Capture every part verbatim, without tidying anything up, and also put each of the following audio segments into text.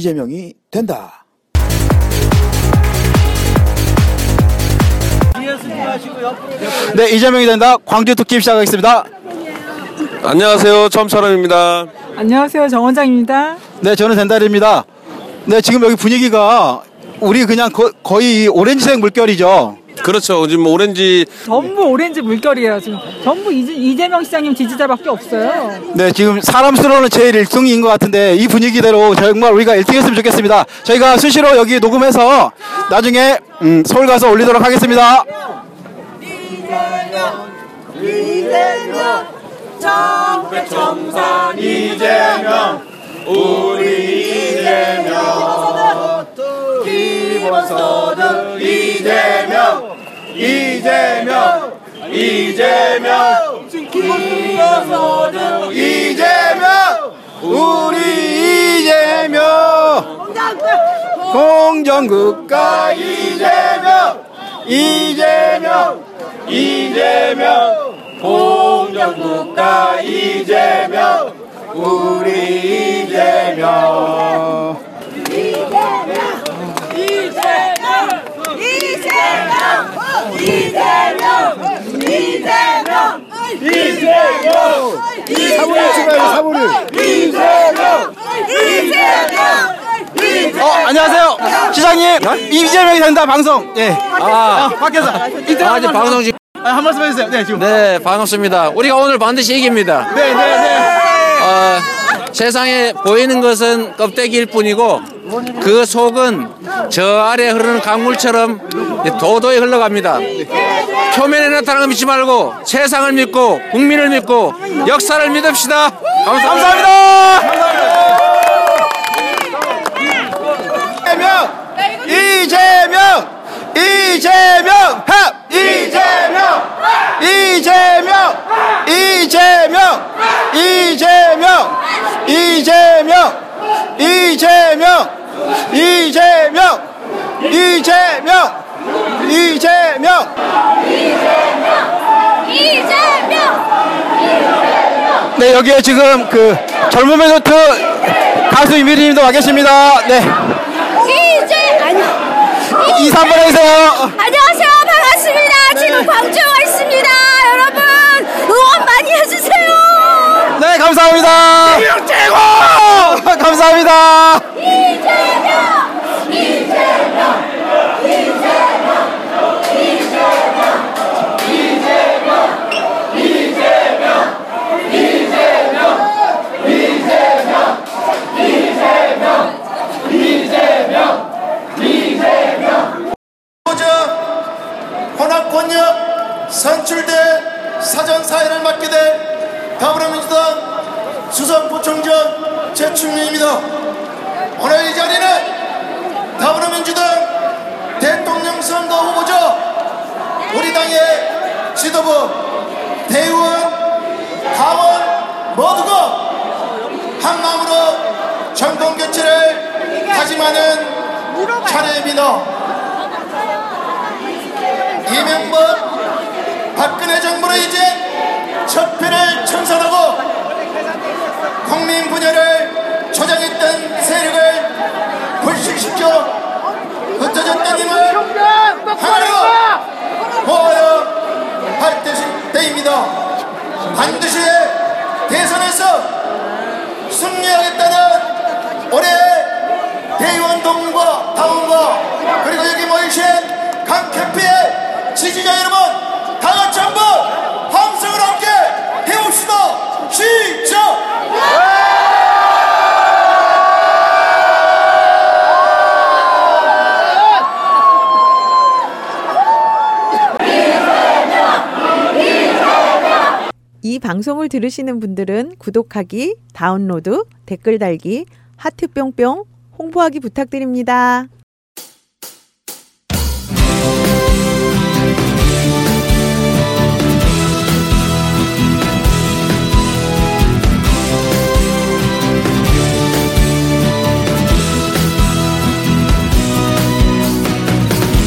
이재명이 된다. 네, 이재명이 된다. 광주 특집 시작하겠습니다. 안녕하세요, 처음처럼입니다. 안녕하세요, 정 원장입니다. 네, 저는 된달입니다. 네, 지금 여기 분위기가 우리 그냥 거, 거의 오렌지색 물결이죠. 그렇죠. 지금 오렌지 전부 오렌지 물결이에요. 지금 전부 이재명 시장님 지지자밖에 없어요. 네, 지금 사람 수로는 제일 일 등인 것 같은데 이 분위기대로 정말 우리가 일 등 했으면 좋겠습니다. 저희가 수시로 여기 녹음해서 나중에 음, 서울 가서 올리도록 하겠습니다. 이재명, 이재명, 청백청산 이재명, 우리 이재명, 기본소득 이재명, 이재명, 이재명, 기본소득 이재명, 우리 이재명, 공정국가 이재명, 이재명, 이재명, 공정국가 이재명, 우리 이재명, 이재명, 이재명, 이재명, 이재명, 이재명, 이재명, 사모님 추가해, 사모님. 이재명, 이재명. 어, 안녕하세요. 시장님, 이재명이 된다, 방송. 예. 아, 밖에서. 아, 이제 방송 지금. 아, 한 말씀 해주세요. 네, 지금. 네, 반갑습니다. 우리가 오늘 반드시 이깁니다. 네, 네, 네. 어, 세상에 보이는 것은 껍데기일 뿐이고 그 속은 저 아래 흐르는 강물처럼 도도히 흘러갑니다. 표면에 나타나는 거 믿지 말고 세상을 믿고 국민을 믿고 역사를 믿읍시다. 감사합니다. 감사합니다. 이재명, 이재명, 합! 이재명, 이재명, 이재명, 이재명, 이재명, 이재명, 이재명, 이재명, 이재명, 이재명. 네, 여기에 지금 그 젊음의 노트 가수 이미리님도 와 계십니다. 네. 인사 한번 해주세요. 안녕하세요, 반갑습니다. 지금 광주에 와 있습니다. 여러분 응원 많이 해주세요. 네, 감사합니다. 이재명 최고. 감사합니다. 이재명, 이재명, 이재명, 이재명, 이재명, 이재명, 이재명, 이재명, 이재명, 이재명. 권역 선출대 사전사회를 맡게 된 더불어민주당 수석부총장 최충민입니다. 오늘 이 자리는 더불어민주당 대통령 선거 후보자 우리 당의 지도부 대의원 당원 모두가 한마음으로 정권교체를 다짐하는 차례입니다. 이명박 박근혜 정부는 이제 첫 표를 청산하고 국민 분열을 조장했던 세력을 불식시켜 흩어졌던 힘을 하나로 모아야 할 때입니다. 반드시 대선에서 승리하겠다는 올해의 대의원 동문과 당원과 그리고 여기 모이신 각 캠프의 지지자 여러분, 다 같이 한번 함성을 함께 해봅시다. 시작! 이 방송을 들으시는 분들은 구독하기, 다운로드, 댓글 달기, 하트 뿅뿅, 홍보하기 부탁드립니다.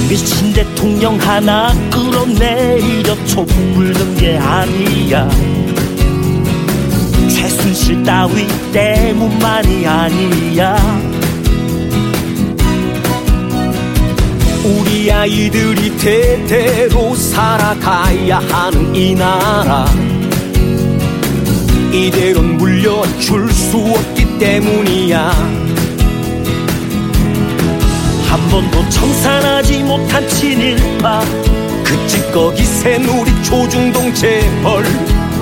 미친 대통령 하나 끌어내려 촛불 든 게 아니야. 최순실 따위 때문만이 아니야. 우리 아이들이 대대로 살아가야 하는 이 나라, 이대로는 물려줄 수 없기 때문이야. 한 번도 청산하지 못한 친일파, 그 찌꺼기 새누리 초중동 재벌,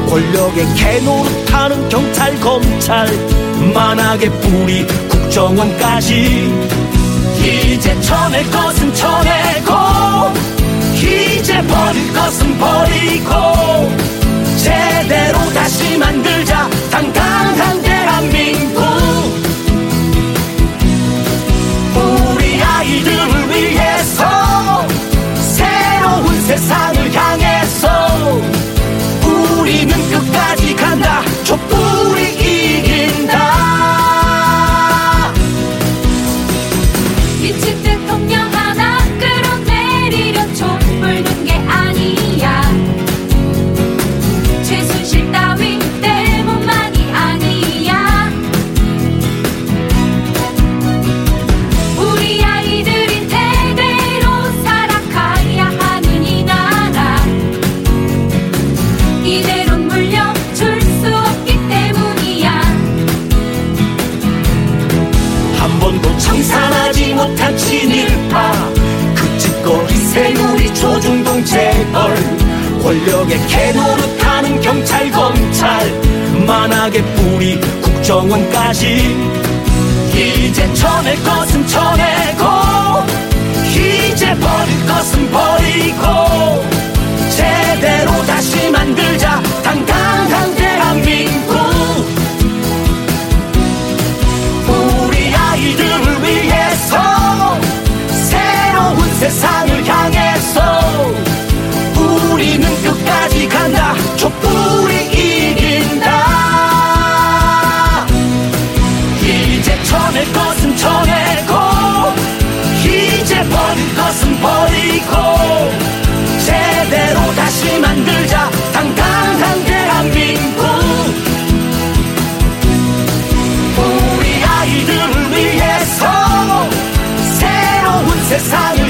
권력의 개노릇하는 경찰 검찰, 만악의 뿌리 국정원까지. 이제 쳐낼 것은 쳐내고, 이제 버릴 것은 버리고, 제대로 다시 만들자 당당한 대한민국. 우리 아이들을 위해서, 새로운 세상을 향해서 우리는 끝까지 간다. 촛불이 이긴다. 이집 대통령 하나 끌어내리려 촛불 든 게 아니야. 최순실 따위 때문만이 아니야. 우리 아이들이 대대로 살아가야 하는 이 나라, 이대로 물려줄 수 없기 때문이야. 한 번도 청산하지 못한 친일파, 그 찌꺼기 새누리 초중동 재벌, 권력의 개노릇하는 경찰 검찰, 만악의 뿌리 국정원까지. 이제 쳐낼 것은 쳐내고, 이제 버릴 것은 버리고, 제대로 다시 만들자 당당한 대한민국. 우리 아이들을 위해서, 새로운 세상을 향해서 우리는 끝까지 간다. 촛불이 이긴다. 이제 쳐낼 것은 쳐내고, 이제 버릴 것은 버리고, 제대로 다시 만들자 당당한 대한민국. 우리 아이들을 위해서, 새로운 세상을